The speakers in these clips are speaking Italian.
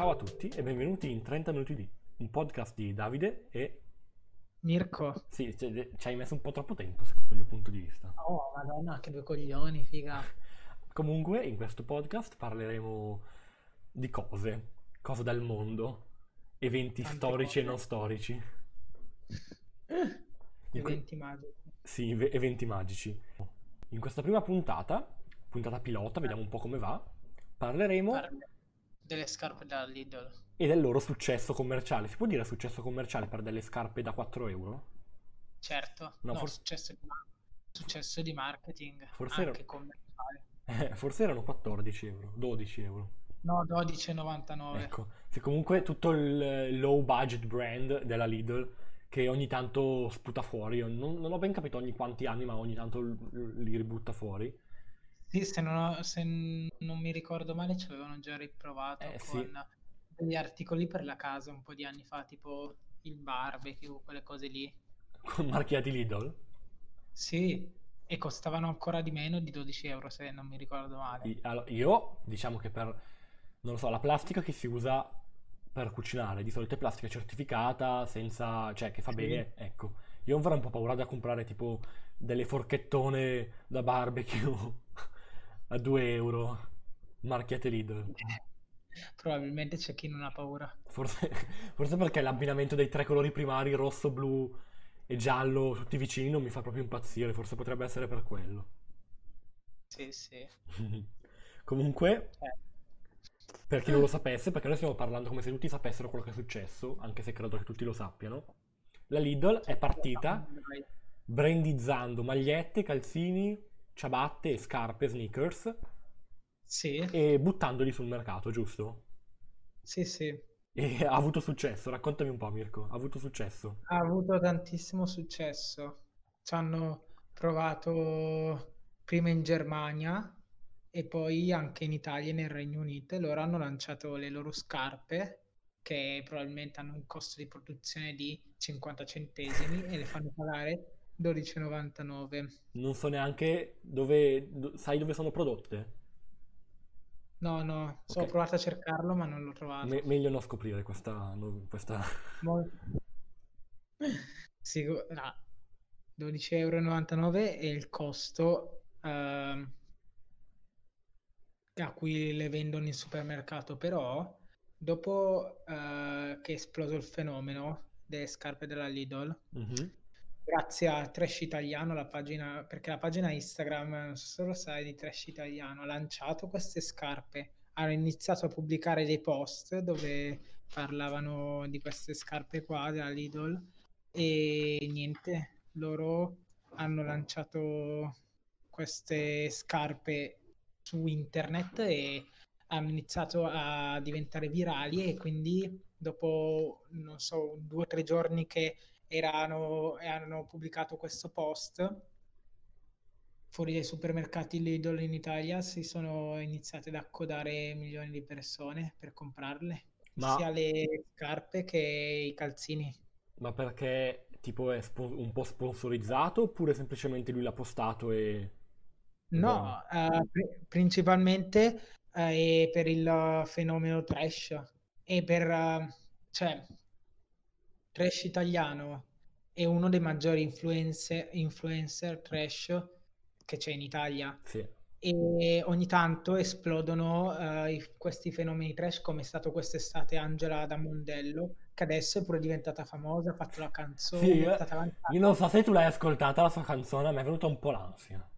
Ciao a tutti e benvenuti in 30 minuti di un podcast di Davide e Mirko. Sì, ci hai messo un po' troppo tempo secondo il mio punto di vista. Oh, madonna, che due coglioni, figa. Comunque in questo podcast parleremo di cose dal mondo, eventi tante storici cose. E non storici. Eventi magici. Sì, eventi magici. In questa prima puntata pilota, vediamo un po' come va, parleremo delle scarpe da Lidl e del loro successo commerciale. Si può dire successo commerciale per delle scarpe da 4 euro? Certo, successo di marketing, forse anche commerciale. Forse erano 14 euro, 12 euro. No, 12,99. Ecco, se comunque tutto il low budget brand della Lidl che ogni tanto sputa fuori, io non ho ben capito ogni quanti anni, ma ogni tanto li ributta fuori. Sì, se non mi ricordo male ci avevano già riprovato con degli articoli per la casa un po' di anni fa, tipo il barbecue, quelle cose lì. Con marchiati Lidl? Sì, e costavano ancora di meno di 12 euro se non mi ricordo male. Allora, io diciamo che per, non lo so, la plastica che si usa per cucinare, di solito è plastica certificata, senza, cioè che fa bene, ecco. Io avrei un po' paura da comprare tipo delle forchettone da barbecue a 2 euro marchiate Lidl. Probabilmente c'è chi non ha paura, forse perché l'abbinamento dei tre colori primari, rosso, blu e giallo, tutti vicini, non mi fa proprio impazzire. Forse potrebbe essere per quello. Sì Comunque per chi non lo sapesse, perché noi stiamo parlando come se tutti sapessero quello che è successo, anche se credo che tutti lo sappiano, la Lidl è partita brandizzando magliette, calzini, ciabatte, scarpe, sneakers, sì, e buttandoli sul mercato, giusto? Sì. E ha avuto successo, raccontami un po', Mirko, ha avuto successo? Ha avuto tantissimo successo, ci hanno provato prima in Germania e poi anche in Italia e nel Regno Unito, e loro hanno lanciato le loro scarpe, che probabilmente hanno un costo di produzione di 50 centesimi e le fanno pagare 12,99. Non so neanche sai dove sono prodotte? No, okay. Ho provato a cercarlo ma non l'ho trovato. Meglio non scoprire questa... Sì, no. 12,99 è il costo a cui le vendono in supermercato, però dopo che è esploso il fenomeno delle scarpe della Lidl, grazie a Trash Italiano, la pagina, perché la pagina Instagram, non so se lo sai, di Trash Italiano, ha lanciato queste scarpe, hanno iniziato a pubblicare dei post dove parlavano di queste scarpe qua della Lidl e niente, loro hanno lanciato queste scarpe su internet e hanno iniziato a diventare virali, e quindi dopo, non so, 2 o 3 giorni che hanno pubblicato questo post, fuori dai supermercati Lidl in Italia si sono iniziate ad accodare milioni di persone per comprarle, sia le scarpe che i calzini. Ma perché tipo è un po' sponsorizzato, oppure semplicemente lui l'ha postato e... No, principalmente... e per il fenomeno trash, e per Trash Italiano è uno dei maggiori influencer trash che c'è in Italia, sì. E ogni tanto esplodono questi fenomeni trash, come è stato quest'estate Angela da Mondello, che adesso è pure diventata famosa, ha fatto la canzone, sì, io non so se tu l'hai ascoltata la sua canzone, mi è venuta un po' l'ansia.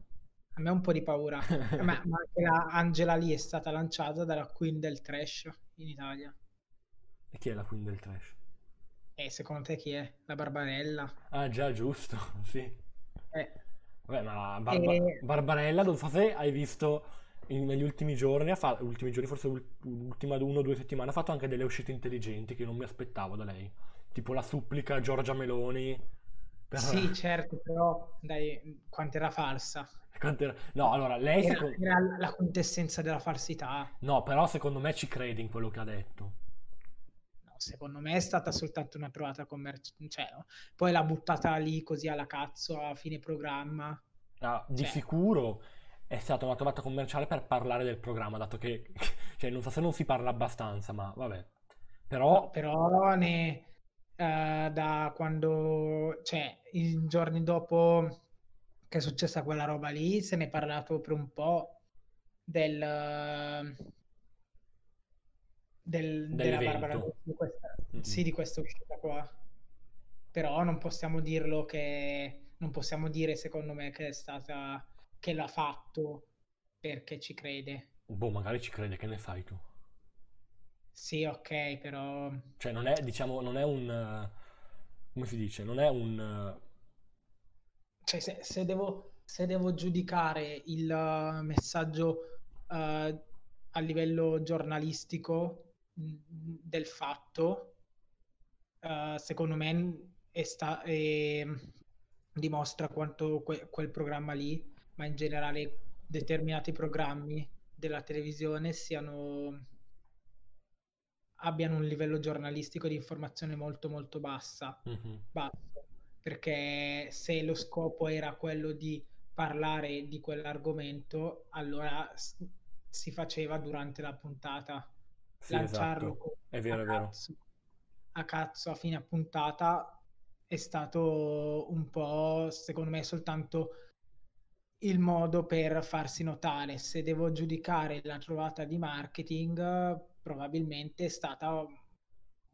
A me un po' di paura, ma anche la Angela lì è stata lanciata dalla Queen del Trash in Italia. E chi è la Queen del Trash? E secondo te chi è? La Barbarella. Ah già, giusto, sì. Vabbè, ma Barbarella, non so se hai visto negli ultimi giorni, forse l'ultima 1 o 2 settimane, ha fatto anche delle uscite intelligenti che non mi aspettavo da lei. Tipo la supplica a Giorgia Meloni. Per... Sì, certo, però dai, quanto era falsa. No, allora lei era la quintessenza della falsità. No, però secondo me ci credi in quello che ha detto. No, secondo me è stata soltanto una trovata commerciale, cioè, poi l'ha buttata lì così alla cazzo a fine programma. Ah, di sicuro è stata una trovata commerciale per parlare del programma, dato che, cioè, non so se non si parla abbastanza, ma vabbè. Però, da quando, cioè, i giorni dopo che è successa quella roba lì, se ne è parlato per un po' della Barbara D'Urso, mm-hmm. Sì, di questa uscita qua. Però non possiamo dirlo che, non possiamo dire, secondo me, che è stata, che l'ha fatto perché ci crede. Boh, magari ci crede, che ne fai tu? Sì, ok, però... Cioè, non è, diciamo, non è un... Come si dice? Non è un... Cioè, se devo giudicare il messaggio a livello giornalistico del fatto, secondo me dimostra quanto quel programma lì, ma in generale determinati programmi della televisione abbiano un livello giornalistico di informazione molto molto bassa, mm-hmm. Basso, perché se lo scopo era quello di parlare di quell'argomento, allora si faceva durante la puntata, sì, lanciarlo, esatto. È vero, a cazzo a fine puntata è stato un po', secondo me, soltanto il modo per farsi notare. Se devo giudicare la trovata di marketing, probabilmente è stata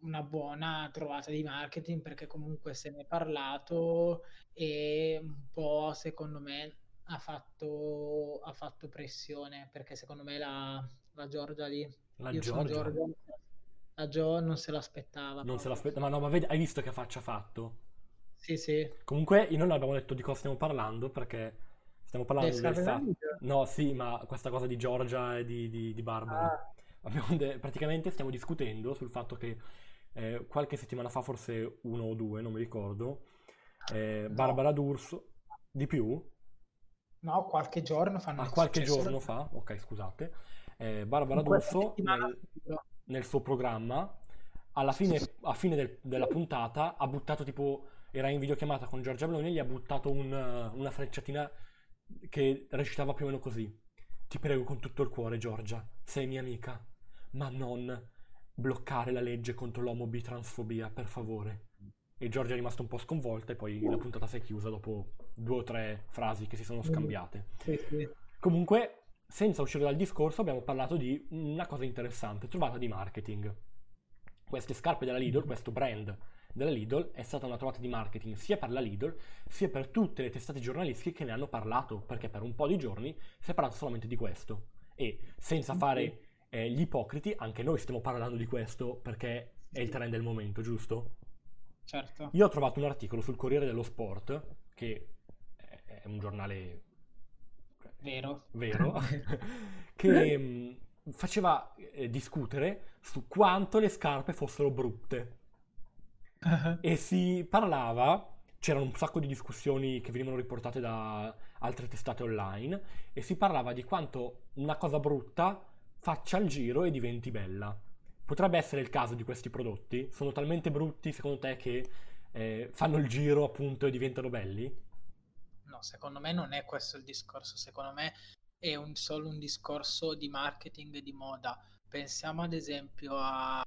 una buona trovata di marketing, perché comunque se ne è parlato e un po', secondo me, ha fatto pressione, perché secondo me la Giorgia lì, la Gio non se l'aspettava. Se l'aspettava, ma no, ma vedi, hai visto che faccia ha fatto? Sì, sì. Comunque noi non abbiamo detto di cosa stiamo parlando, perché stiamo parlando no, sì, ma questa cosa di Giorgia e di Barbara. Ah. Praticamente stiamo discutendo sul fatto che qualche settimana fa, forse 1 o 2, non mi ricordo, Barbara D'Urso, di più? No, qualche giorno fa. Ah, qualche giorno fa, ok, scusate. Barbara D'Urso nel suo programma, alla fine, a fine della puntata, ha buttato tipo, era in videochiamata con Giorgia Meloni, e gli ha buttato una frecciatina che recitava più o meno così: ti prego con tutto il cuore, Giorgia, sei mia amica, ma non bloccare la legge contro l'omobitransfobia, per favore. E Giorgia è rimasta un po' sconvolta, e poi la puntata si è chiusa dopo 2 o 3 frasi che si sono scambiate. Sì, sì. Comunque, senza uscire dal discorso, abbiamo parlato di una cosa interessante, trovata di marketing. Queste scarpe della Lidl, questo brand della Lidl, è stata una trovata di marketing sia per la Lidl sia per tutte le testate giornalistiche che ne hanno parlato, perché per un po' di giorni si è parlato solamente di questo. E senza fare gli ipocriti, anche noi stiamo parlando di questo perché è il trend del momento, giusto? Certo. Io ho trovato un articolo sul Corriere dello Sport, che è un giornale vero che faceva discutere su quanto le scarpe fossero brutte. Uh-huh. E si parlava, c'erano un sacco di discussioni che venivano riportate da altre testate online, e si parlava di quanto una cosa brutta faccia il giro e diventi bella. Potrebbe essere il caso di questi prodotti? Sono talmente brutti, secondo te, che fanno il giro, appunto, e diventano belli? No, secondo me non è questo il discorso. Secondo me è solo un discorso di marketing e di moda. Pensiamo ad esempio a...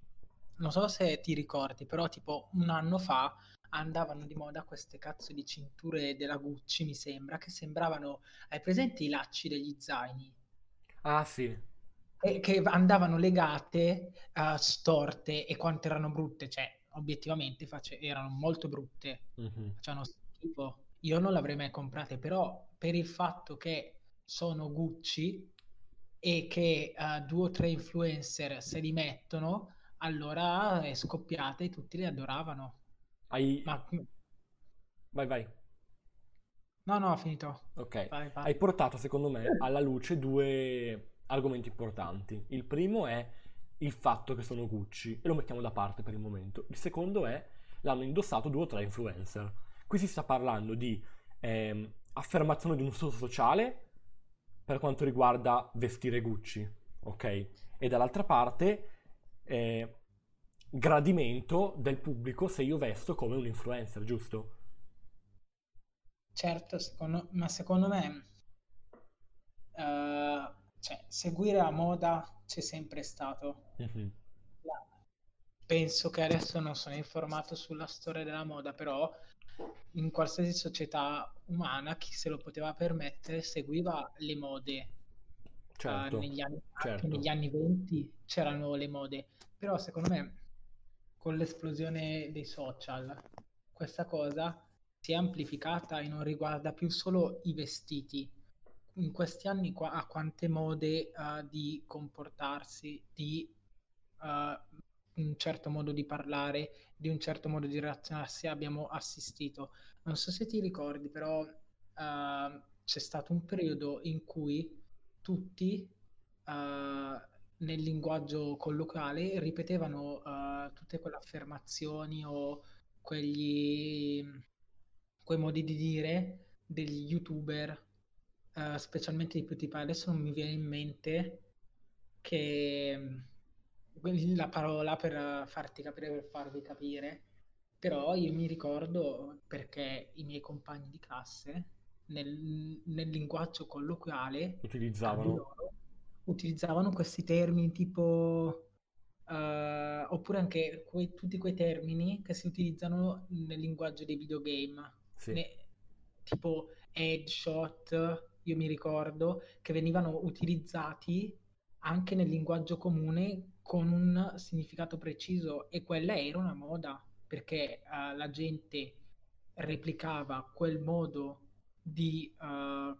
Non so se ti ricordi, però tipo un anno fa andavano di moda queste cazzo di cinture della Gucci, mi sembra, che sembravano... Hai presente i lacci degli zaini? Ah, sì. E che andavano legate, storte, e quanto erano brutte. Cioè, obiettivamente erano molto brutte. Mm-hmm. Facevano schifo. Io non le avrei mai comprate, però per il fatto che sono Gucci e che 2 o 3 influencer se li mettono... Allora è scoppiata e tutti le adoravano. Vai. No, ho finito. Ok. Vai. Hai portato, secondo me, alla luce 2 argomenti importanti. Il primo è il fatto che sono Gucci, e lo mettiamo da parte per il momento. Il secondo è l'hanno indossato 2 o 3 influencer. Qui si sta parlando di affermazione di un stato sociale per quanto riguarda vestire Gucci, ok? E dall'altra parte... gradimento del pubblico se io vesto come un influencer, giusto? Certo, ma secondo me seguire la moda c'è sempre stato. Mm-hmm. penso che adesso non sono informato sulla storia della moda, però in qualsiasi società umana chi se lo poteva permettere seguiva le mode. Certo, certo. Negli anni 20 c'erano le mode, però secondo me con l'esplosione dei social questa cosa si è amplificata e non riguarda più solo i vestiti. In questi anni qua quante mode di comportarsi, di un certo modo di parlare, di un certo modo di relazionarsi abbiamo assistito. Non so se ti ricordi, però c'è stato un periodo in cui tutti nel linguaggio colloquiale ripetevano tutte quelle affermazioni o quei modi di dire degli youtuber, specialmente di PewDiePie. Adesso non mi viene in mente che la parola per farti capire, per farvi capire, però io mi ricordo perché i miei compagni di classe nel linguaggio colloquiale utilizzavano questi termini tipo oppure anche tutti quei termini che si utilizzano nel linguaggio dei videogame, sì. Tipo headshot, io mi ricordo che venivano utilizzati anche nel linguaggio comune con un significato preciso, e quella era una moda perché la gente replicava quel modo di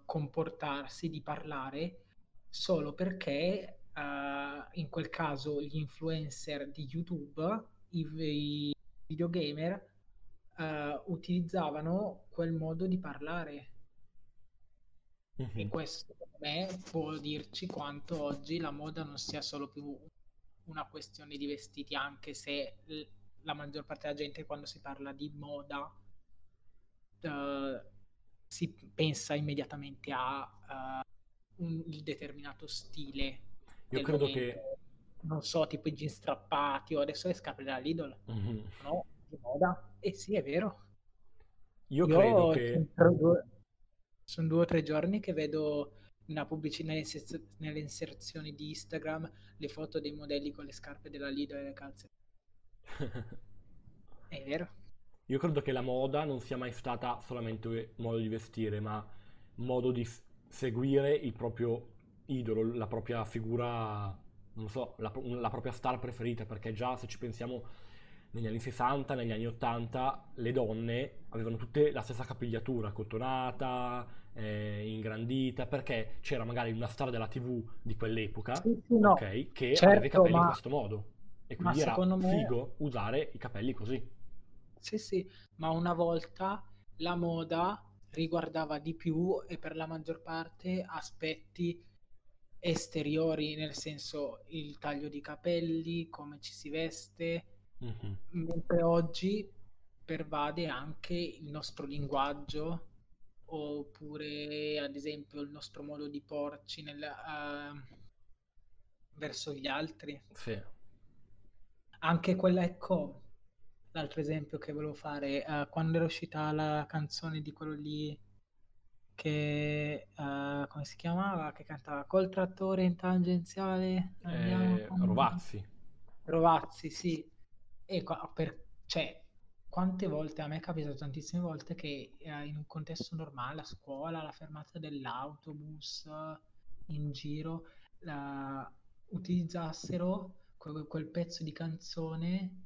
comportarsi, di parlare, solo perché in quel caso gli influencer di YouTube, i videogamer utilizzavano quel modo di parlare. E questo per me può dirci quanto oggi la moda non sia solo più una questione di vestiti, anche se la maggior parte della gente quando si parla di moda si pensa immediatamente a il determinato stile. Io credo momento. Che non so, tipo i jeans strappati o adesso le scarpe della Lidl, no? Di moda. E sì, è vero. Io credo che sono 2 o 3 giorni che vedo una pubblicità nelle inserzioni di Instagram, le foto dei modelli con le scarpe della Lidl e le calze. È vero. Io credo che la moda non sia mai stata solamente modo di vestire, ma modo di seguire il proprio idolo, la propria figura, non so, la propria star preferita, perché già se ci pensiamo negli anni 60, negli anni 80 le donne avevano tutte la stessa capigliatura cottonata, ingrandita, perché c'era magari una star della TV di quell'epoca, sì, okay, no, che certo, aveva i capelli in questo modo, e quindi era figo usare i capelli così. Sì, sì, ma una volta la moda riguardava di più e per la maggior parte aspetti esteriori, nel senso il taglio di capelli, come ci si veste, mentre oggi pervade anche il nostro linguaggio, oppure ad esempio il nostro modo di porci verso gli altri. Sì. Anche quella, ecco, l'altro esempio che volevo fare, quando era uscita la canzone di quello lì che come si chiamava, che cantava col trattore in tangenziale, Rovazzi, sì. E cioè, quante volte, a me è capitato tantissime volte che in un contesto normale, a scuola, alla fermata dell'autobus, in giro, utilizzassero quel pezzo di canzone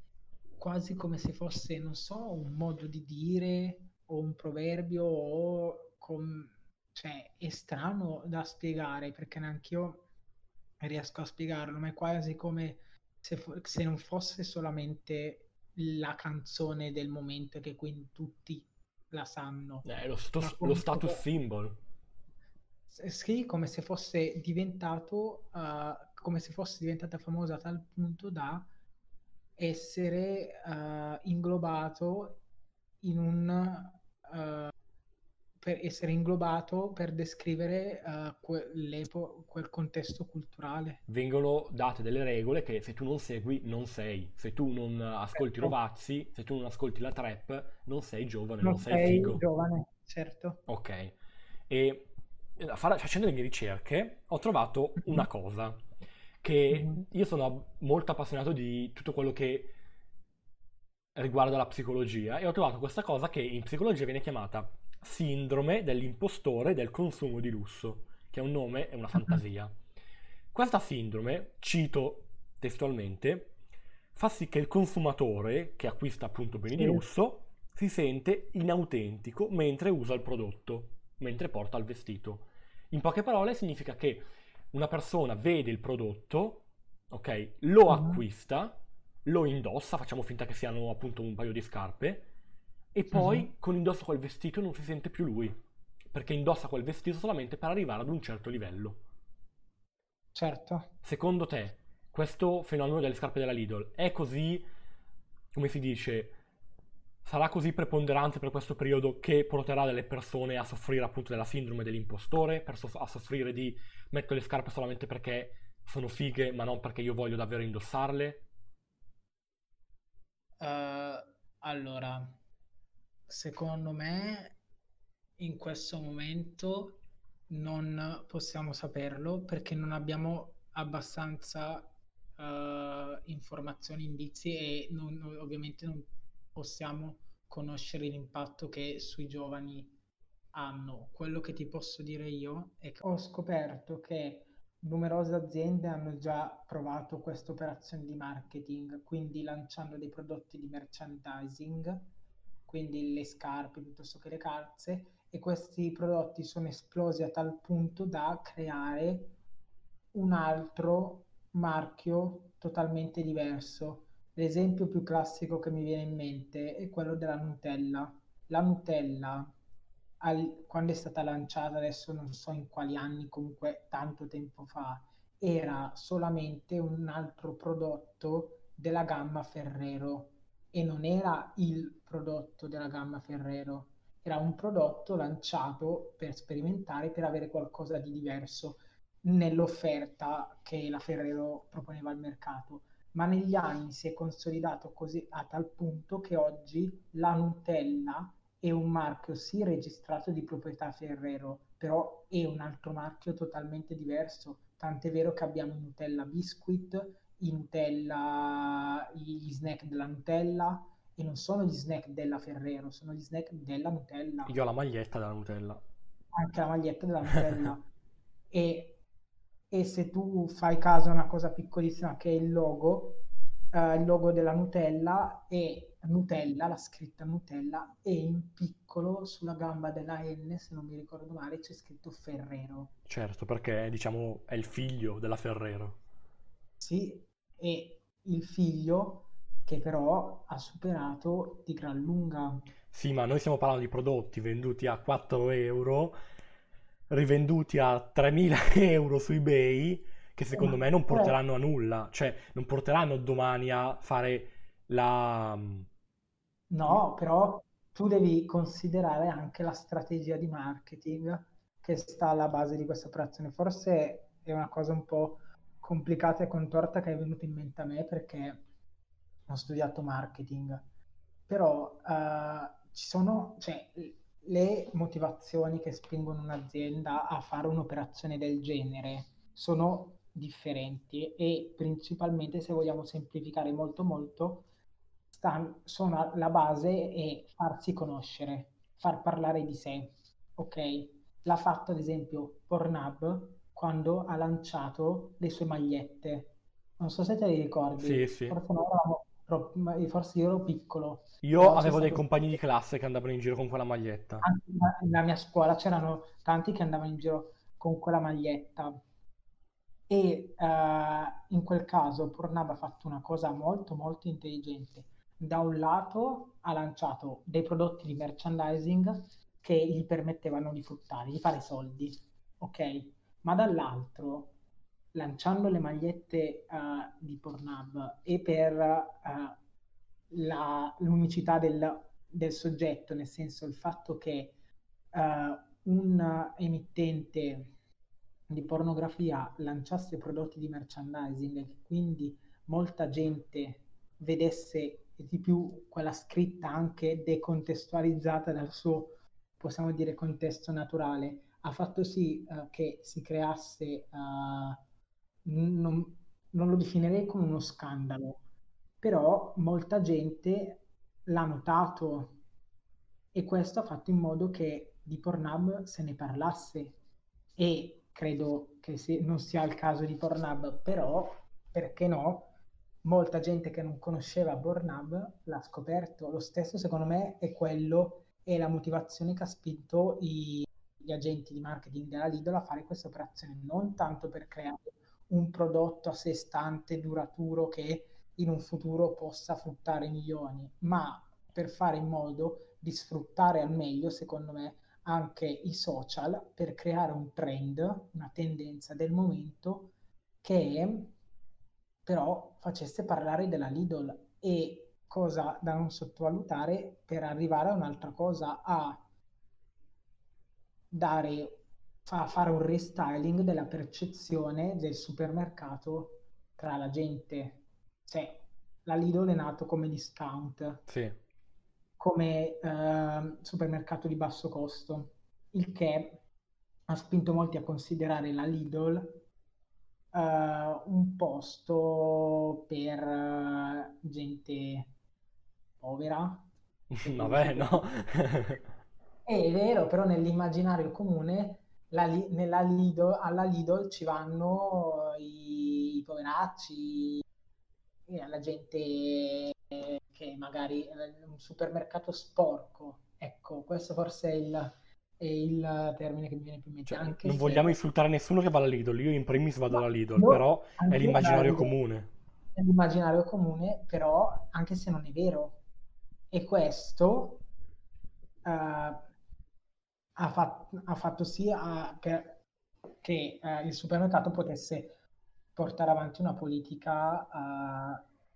quasi come se fosse, non so, un modo di dire o un proverbio, cioè è strano da spiegare perché neanche io riesco a spiegarlo, ma è quasi come se non fosse solamente la canzone del momento, che quindi tutti la sanno, lo status symbol, sì, come se fosse diventato come se fosse diventata famosa a tal punto da essere inglobato in un per essere inglobato per descrivere quel contesto culturale. Vengono date delle regole che se tu non segui non sei, se tu non ascolti Rovazzi, se tu non ascolti la trap non sei giovane, non sei figo. Giovane, certo. Ok, e facendo le mie ricerche ho trovato una cosa, che io sono molto appassionato di tutto quello che riguardo alla psicologia, e ho trovato questa cosa che in psicologia viene chiamata sindrome dell'impostore del consumo di lusso, che è un nome e una fantasia. Questa sindrome, cito testualmente, fa sì che il consumatore, che acquista appunto beni di lusso, si sente inautentico mentre usa il prodotto, mentre porta il vestito. In poche parole significa che una persona vede il prodotto, ok, lo acquista, lo indossa, facciamo finta che siano appunto un paio di scarpe, e poi con indosso quel vestito non si sente più lui, perché indossa quel vestito solamente per arrivare ad un certo livello. Certo. Secondo te, questo fenomeno delle scarpe della Lidl è così, come si dice, sarà così preponderante per questo periodo che porterà delle persone a soffrire appunto della sindrome dell'impostore, a soffrire di mettere le scarpe solamente perché sono fighe ma non perché io voglio davvero indossarle? Allora, secondo me in questo momento non possiamo saperlo perché non abbiamo abbastanza informazioni, indizi e ovviamente non possiamo conoscere l'impatto che sui giovani hanno. Quello che ti posso dire io è che ho scoperto che numerose aziende hanno già provato questa operazione di marketing, quindi lanciando dei prodotti di merchandising, quindi le scarpe piuttosto che le calze, e questi prodotti sono esplosi a tal punto da creare un altro marchio totalmente diverso. L'esempio più classico che mi viene in mente è quello della Nutella. La Nutella, quando è stata lanciata, adesso non so in quali anni, comunque tanto tempo fa, era solamente un altro prodotto della gamma Ferrero e non era il prodotto della gamma Ferrero, era un prodotto lanciato per sperimentare, per avere qualcosa di diverso nell'offerta che la Ferrero proponeva al mercato. Ma negli anni si è consolidato così a tal punto che oggi la Nutella è un marchio sì registrato di proprietà Ferrero, però è un altro marchio totalmente diverso, tant'è vero che abbiamo Nutella Biscuit, Nutella, gli snack della Nutella, e non sono gli snack della Ferrero, sono gli snack della Nutella. Io ho la maglietta della Nutella. Anche la maglietta della Nutella. E se tu fai caso a una cosa piccolissima che è il logo della Nutella e Nutella, la scritta Nutella, e in piccolo sulla gamba della N, se non mi ricordo male, c'è scritto Ferrero. Certo, perché diciamo è il figlio della Ferrero. Sì, e il figlio che però ha superato di gran lunga. Sì, ma noi stiamo parlando di prodotti venduti a 4 euro... rivenduti a 3.000 euro su eBay, che secondo me non porteranno a nulla, cioè non porteranno domani a fare la... No, però tu devi considerare anche la strategia di marketing che sta alla base di questa operazione. Forse è una cosa un po' complicata e contorta che è venuta in mente a me perché ho studiato marketing, però ci sono... cioè, le motivazioni che spingono un'azienda a fare un'operazione del genere sono differenti e principalmente, se vogliamo semplificare molto molto, sono alla base e farsi conoscere, far parlare di sé, ok? L'ha fatto ad esempio Pornhub quando ha lanciato le sue magliette, non so se te le ricordi. Sì. Forse io ero piccolo. Io avevo dei compagni di classe che andavano in giro con quella maglietta. Nella mia scuola c'erano tanti che andavano in giro con quella maglietta. E in quel caso Pornhub ha fatto una cosa molto molto intelligente. Da un lato ha lanciato dei prodotti di merchandising che gli permettevano di fruttare, di fare soldi, ok? Ma dall'altro, lanciando le magliette di Pornhub e per l'unicità del soggetto, nel senso il fatto che un emittente di pornografia lanciasse prodotti di merchandising e quindi molta gente vedesse di più quella scritta anche decontestualizzata dal suo, possiamo dire, contesto naturale, ha fatto sì che si creasse... Non lo definirei come uno scandalo, però molta gente l'ha notato e questo ha fatto in modo che di Pornhub se ne parlasse. E credo che non sia il caso di Pornhub, però, perché no, molta gente che non conosceva Pornhub l'ha scoperto. Lo stesso, secondo me, è quello e la motivazione che ha spinto gli agenti di marketing della Lidl a fare questa operazione, non tanto per creare un prodotto a sé stante, duraturo, che in un futuro possa fruttare milioni, ma per fare in modo di sfruttare al meglio, secondo me, anche i social per creare un trend, una tendenza del momento che però facesse parlare della Lidl. E cosa da non sottovalutare, per arrivare a un'altra cosa, a fare un restyling della percezione del supermercato tra la gente. Cioè, la Lidl è nato come discount, sì, come supermercato di basso costo, il che ha spinto molti a considerare la Lidl un posto per gente povera. Vabbè, no? È vero, però nell'immaginario comune alla Lidl ci vanno i poveracci, la gente che magari è un supermercato sporco. Ecco, questo forse è il termine che mi viene più in mente. Cioè, anche non vogliamo insultare nessuno che va alla Lidl, io in primis vado alla Lidl, no, però è l'immaginario comune. È l'immaginario comune, però, anche se non è vero. E questo ha fatto sì che il supermercato potesse portare avanti una politica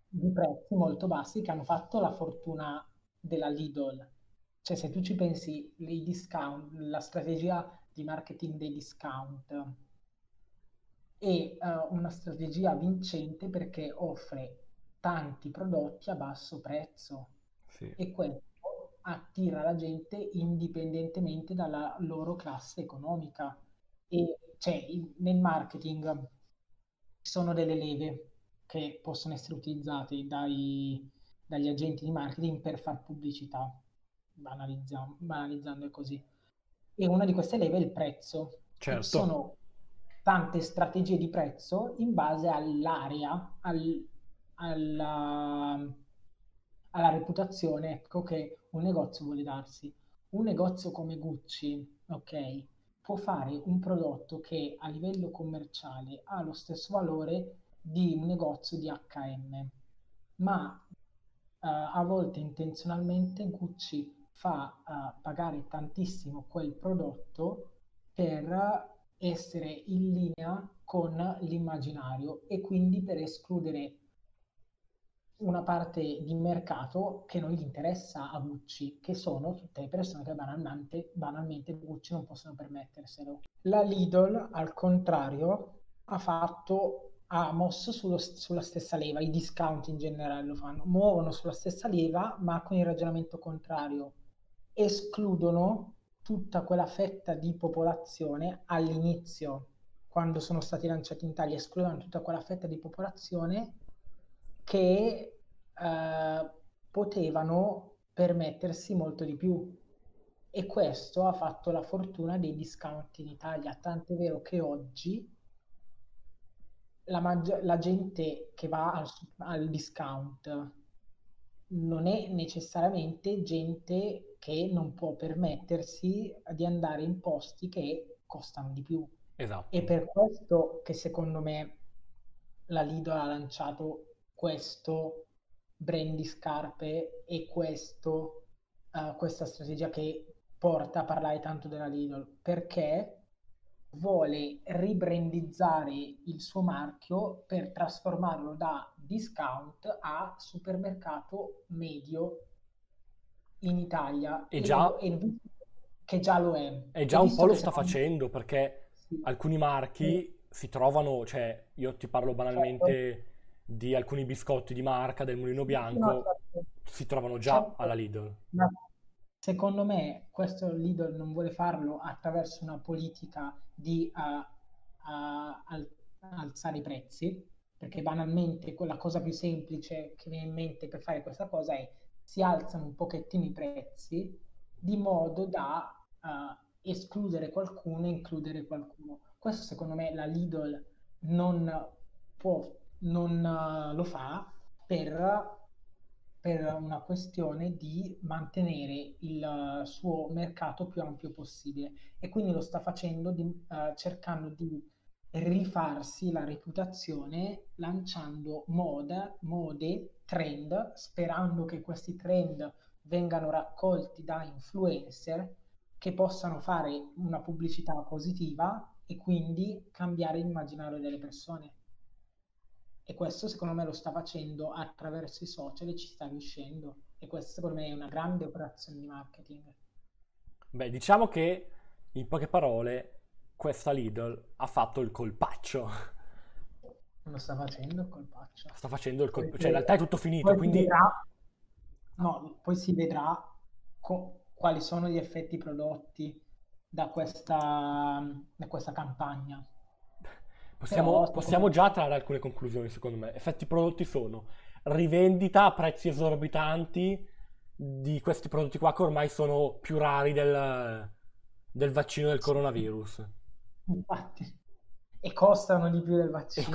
di prezzi molto bassi, che hanno fatto la fortuna della Lidl. Cioè, se tu ci pensi, i discount, la strategia di marketing dei discount è una strategia vincente perché offre tanti prodotti a basso prezzo, sì, e questo attira la gente indipendentemente dalla loro classe economica. E cioè, nel marketing sono delle leve che possono essere utilizzate dagli agenti di marketing per far pubblicità, banalizzando è così. E una di queste leve è il prezzo. Certo. Ci sono tante strategie di prezzo in base all'area, alla reputazione, ecco, che un negozio vuole darsi. Un negozio come Gucci, ok, può fare un prodotto che a livello commerciale ha lo stesso valore di un negozio di H&M, ma a volte intenzionalmente Gucci fa pagare tantissimo quel prodotto per essere in linea con l'immaginario e quindi per escludere una parte di mercato che non gli interessa a Gucci, che sono tutte le persone che banalmente Gucci non possono permetterselo. La Lidl, al contrario, ha mosso sulla stessa leva. I discount in generale lo fanno, muovono sulla stessa leva ma con il ragionamento contrario, escludono tutta quella fetta di popolazione all'inizio. Quando sono stati lanciati in Italia, escludevano tutta quella fetta di popolazione che potevano permettersi molto di più, e questo ha fatto la fortuna dei discount in Italia, tant'è vero che oggi la gente che va al discount non è necessariamente gente che non può permettersi di andare in posti che costano di più. Esatto. È per questo che secondo me la Lidl ha lanciato questo brand di scarpe e questa strategia che porta a parlare tanto della Lidl, perché vuole ribrandizzare il suo marchio per trasformarlo da discount a supermercato medio in Italia, che già lo è. E già un po' lo sta facendo, perché sì, alcuni marchi si trovano, cioè io ti parlo banalmente... Certo. Di alcuni biscotti di marca del Mulino Bianco, no, certo, si trovano già, certo, alla Lidl. No. Secondo me questo Lidl non vuole farlo attraverso una politica di alzare i prezzi, perché banalmente quella cosa più semplice che viene in mente per fare questa cosa è si alzano un pochettino i prezzi di modo da escludere qualcuno e includere qualcuno. Questo secondo me la Lidl non lo fa per una questione di mantenere il suo mercato più ampio possibile, e quindi lo sta facendo cercando di rifarsi la reputazione lanciando mode, trend, sperando che questi trend vengano raccolti da influencer che possano fare una pubblicità positiva e quindi cambiare l'immaginario delle persone. E questo secondo me lo sta facendo attraverso i social e ci sta riuscendo, e questa secondo me è una grande operazione di marketing. Beh, diciamo che in poche parole questa Lidl ha fatto il colpaccio. Lo sta facendo il colpaccio. Sta facendo il colpaccio, cioè in realtà è tutto finito, quindi... Poi si vedrà quali sono gli effetti prodotti da questa campagna. Possiamo già trarre alcune conclusioni, secondo me. Effetti prodotti sono rivendita a prezzi esorbitanti di questi prodotti qua che ormai sono più rari del vaccino del coronavirus. Infatti. E costano di più del vaccino.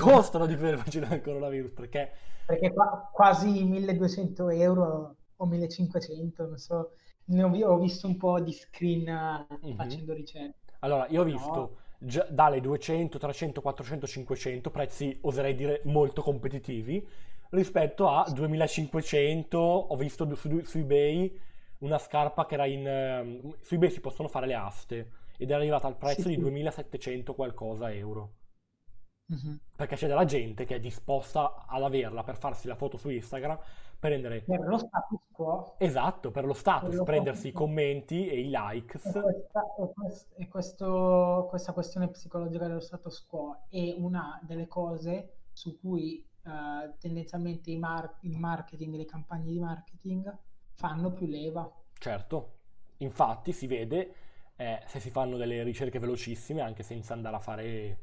Perché quasi 1200 euro o 1500, non so. Ho visto un po' di screen facendo ricerca. Allora, io ho visto... Già dalle 200, 300, 400, 500, prezzi oserei dire molto competitivi, rispetto a 2500. Ho visto su eBay una scarpa che era su eBay si possono fare le aste, ed è arrivata al prezzo di 2700 qualcosa euro. Perché c'è della gente che è disposta ad averla per farsi la foto su Instagram, prendere per lo status quo. Esatto, per lo status, per prendersi i commenti e i likes. Questa questione psicologica dello status quo è una delle cose su cui tendenzialmente il marketing, le campagne di marketing fanno più leva. Certo, infatti si vede se si fanno delle ricerche velocissime, anche senza andare a fare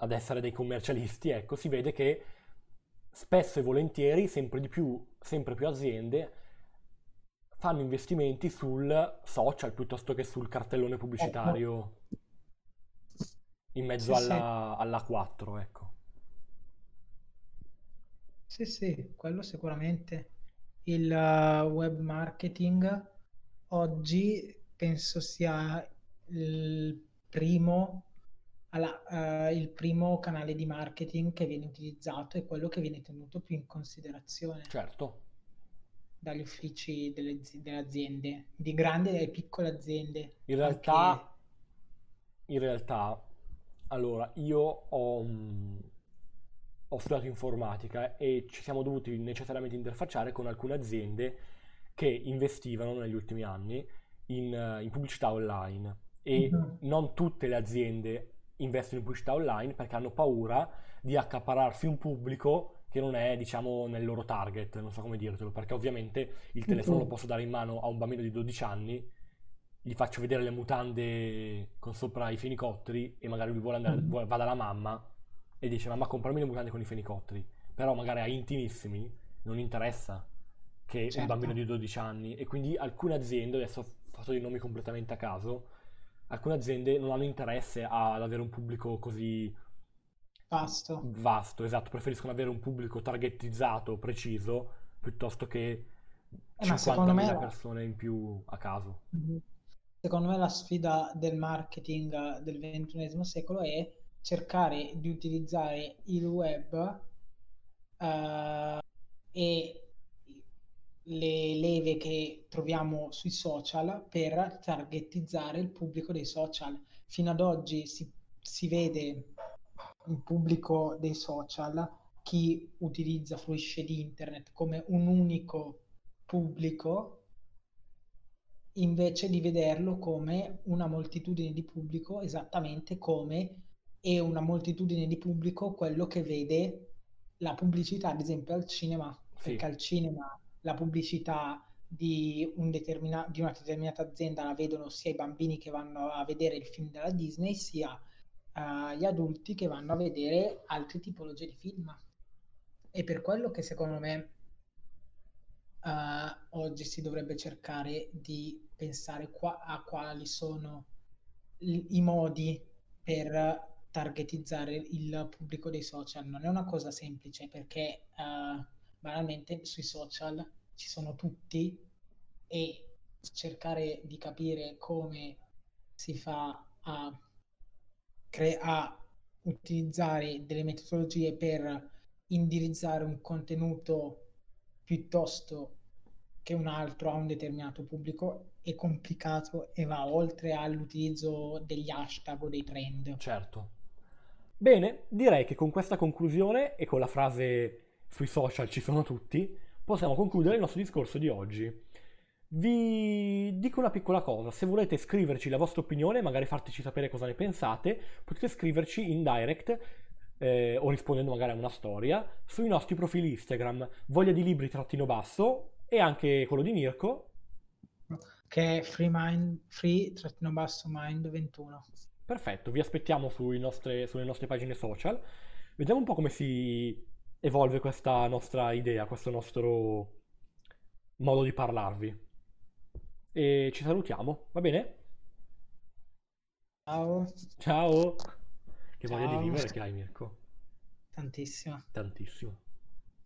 ad essere dei commercialisti, ecco, si vede che spesso e volentieri sempre più aziende fanno investimenti sul social piuttosto che sul cartellone pubblicitario in mezzo alla A4, ecco. Sì, quello sicuramente. Il web marketing oggi penso sia il primo canale di marketing che viene utilizzato, è quello che viene tenuto più in considerazione. Certo. Dagli uffici delle aziende, di grandi e piccole aziende. In realtà, allora, io ho studiato informatica e ci siamo dovuti necessariamente interfacciare con alcune aziende che investivano negli ultimi anni in pubblicità online. E non tutte le aziende investono in pubblicità online perché hanno paura di accaparrarsi un pubblico che non è, diciamo, nel loro target, non so come dirtelo, perché ovviamente il telefono lo posso dare in mano a un bambino di 12 anni, gli faccio vedere le mutande con sopra i fenicotteri e magari lui vuole andare, va dalla mamma e dice: mamma, comprami le mutande con i fenicotteri, però magari a Intimissimi non interessa che un bambino di 12 anni, e quindi alcune aziende, adesso ho fatto dei nomi completamente a caso, alcune aziende non hanno interesse ad avere un pubblico così vasto, esatto, preferiscono avere un pubblico targetizzato, preciso, piuttosto che 50.000 persone in più a caso. Secondo me la sfida del marketing del XXI secolo è cercare di utilizzare il web e le leve che troviamo sui social per targetizzare il pubblico dei social. Fino ad oggi si vede il pubblico dei social, chi fruisce di internet, come un unico pubblico, invece di vederlo come una moltitudine di pubblico, esattamente come è una moltitudine di pubblico quello che vede la pubblicità, ad esempio al cinema, perché al cinema la pubblicità di una determinata azienda la vedono sia i bambini che vanno a vedere il film della Disney, sia gli adulti che vanno a vedere altre tipologie di film. E per quello che secondo me oggi si dovrebbe cercare di pensare a quali sono i modi per targetizzare il pubblico dei social. Non è una cosa semplice, perché banalmente sui social ci sono tutti, e cercare di capire come si fa a utilizzare delle metodologie per indirizzare un contenuto piuttosto che un altro a un determinato pubblico è complicato, e va oltre all'utilizzo degli hashtag o dei trend. Certo. Bene, direi che con questa conclusione e con la frase "sui social ci sono tutti" possiamo concludere il nostro discorso di oggi. Vi dico una piccola cosa: se volete scriverci la vostra opinione, magari farteci sapere cosa ne pensate, potete scriverci in direct o rispondendo magari a una storia sui nostri profili Instagram, voglia di libri _basso e anche quello di Mirko, che è free_mind21. Perfetto, vi aspettiamo sulle nostre pagine social. Vediamo un po' come si evolve questa nostra idea, questo nostro modo di parlarvi. E ci salutiamo, va bene? Ciao. Ciao. Che voglia di vivere che hai, Mirko. Tantissimo.